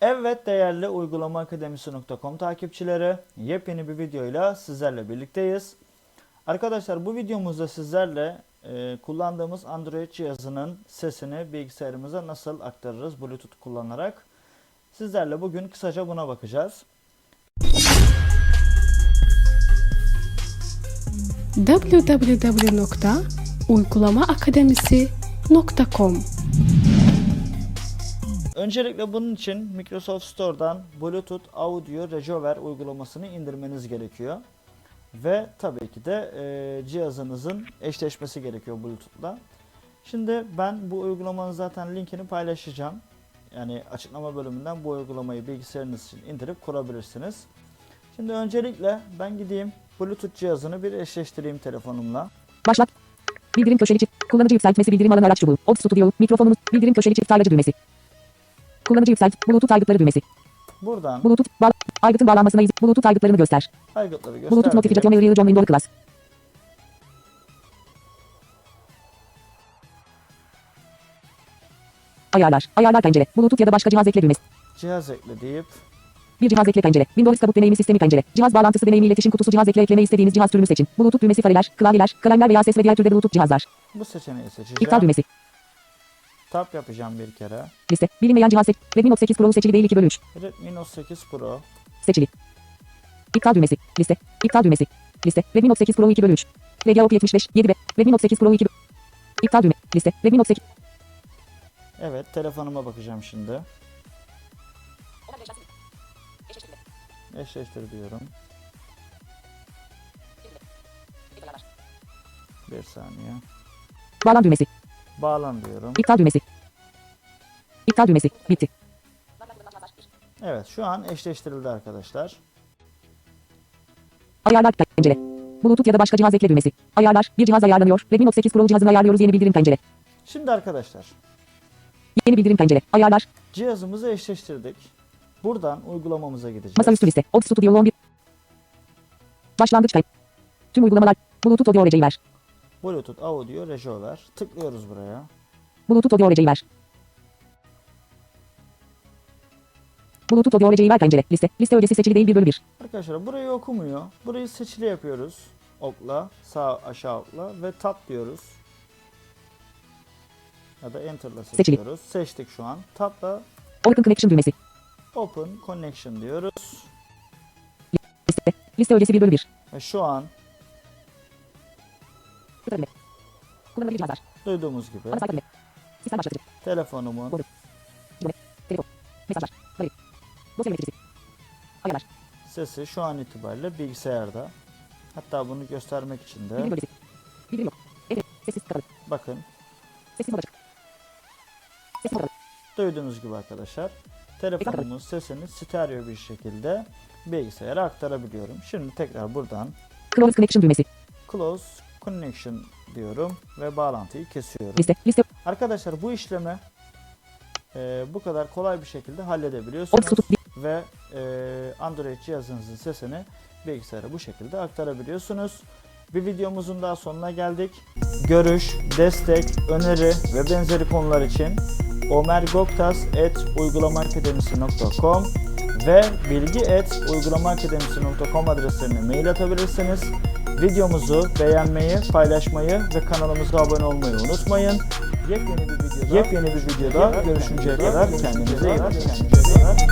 Evet değerli uygulamaakademisi.com takipçileri, yepyeni bir videoyla sizlerle birlikteyiz. Arkadaşlar bu videomuzda sizlerle kullandığımız Android cihazının sesini bilgisayarımıza nasıl aktarırız Bluetooth kullanarak. Sizlerle bugün kısaca buna bakacağız. www.uygulamaakademisi.com. Öncelikle bunun için Microsoft Store'dan Bluetooth Audio Receiver uygulamasını indirmeniz gerekiyor. Ve tabii ki de cihazınızın eşleşmesi gerekiyor Bluetooth'la. Şimdi ben bu uygulamanın zaten linkini paylaşacağım. Yani açıklama bölümünden bu uygulamayı bilgisayarınız için indirip kurabilirsiniz. Şimdi öncelikle ben gideyim Bluetooth cihazını bir eşleştireyim telefonumla. Başlat. Bildirim köşeli çift. Kullanıcı yükseltmesi bildirim alanı araç çubuğu. OBS Studio mikrofonumuz. Bildirim köşeli çift tarlacı düğmesi. Kullanıcı yükselt. Bluetooth aygıtları düğmesi. Buradan. Bluetooth aygıtın bağlanmasına izin. Bluetooth aygıtlarını göster. Aygıtları göster. Bluetooth notifikasyon ayarı John Windows Class. Ayarlar. Ayarlar pencere. Bluetooth ya da başka cihaz ekle düğmesi. Cihaz ekle deyip. Bir cihaz ekle pencere. Windows kabuk deneyimi sistemi pencere. Cihaz bağlantısı deneyimi iletişim kutusu cihaz ekle ekleme istediğiniz cihaz türünü seçin. Bluetooth düğmesi fareler, klavyeler, kalemler veya ses ve diğer türde Bluetooth cihazlar. Bu seçeneği seçeceğim. İptal düğmesi. Tap yapacağım bir kere. Liste. Bilinmeyen cihaz seç. Redmi Note 8 Pro seçili değil 2/3. Redmi Note 8 Pro. Seçili. İptal düğmesi. Liste. İptal düğmesi. Liste. Redmi Note 8 Pro 2/3. LG O75 7B. Redmi Note 8 Pro 2. İptal düğmesi. Liste. Redmi Note 8. Evet, telefonuma bakacağım şimdi. Eşleştir diyorum. Bir saniye. Bağlan düğmesi. Bağlan diyorum. İptal düğmesi. İptal düğmesi. Bitti. Evet, şu an eşleştirildi arkadaşlar. Ayarlar pencere. Bluetooth ya da başka cihaz ekle düğmesi. Ayarlar. Bir cihaz ayarlanıyor. Redmi Note 8 Pro cihazını ayarlıyoruz. Yeni bildirim pencere. Şimdi arkadaşlar. Yeni bildirim pencere. Ayarlar. Cihazımızı eşleştirdik. Buradan uygulamamıza gideceğiz. Masaüstü liste. OBS Studio 11. Başlangıç kayıt. Tüm uygulamalar. Bluetooth Audio Receiver. Bluetooth Audio Receiver. Tıklıyoruz buraya. Bluetooth Audio Receiver. Bluetooth Audio Receiver pencere. Liste. Liste ögesi seçili değil 1/1. Arkadaşlar burayı okumuyor. Burayı seçili yapıyoruz. Okla. Sağ aşağı okla. Ve tap diyoruz. Ya da enter'la seçiyoruz. Seçili. Seçtik şu an. Tapla. Open Connection düğmesi. Open Connection diyoruz. Liste. Liste ögesi 1/1. Ve şu an. Kullanılabilir cihazlar. Duyduğumuz gibi. Sistem başlatıcı. Telefonumun. Telefon. Mesajlar. Veri. Dosya yöneticisi. Ayarlar. Sesi şu an itibariyle bilgisayarda. Hatta bunu göstermek için de. Bildirim bölgesi. Bildirim yok. Evet. Sessiz kapalı. Bakın. Sessiz mod açık. Sessiz mod kapalı. Duyduğunuz gibi arkadaşlar. Telefonumun sesini stereo bir şekilde bilgisayara aktarabiliyorum. Şimdi tekrar buradan. Close Connection düğmesi. Close Connection diyorum ve bağlantıyı kesiyorum. Liste. Arkadaşlar bu işlemi bu kadar kolay bir şekilde halledebiliyorsunuz ve Android cihazınızın sesini bilgisayara bu şekilde aktarabiliyorsunuz. Bir videomuzun daha sonuna geldik. Görüş, destek, öneri ve benzeri konular için omergoktas.at ve bilgi.at adreslerine mail atabilirsiniz. Videomuzu beğenmeyi, paylaşmayı ve kanalımıza abone olmayı unutmayın. Yepyeni bir videoda görüşünceye kadar kendinize iyi bakın.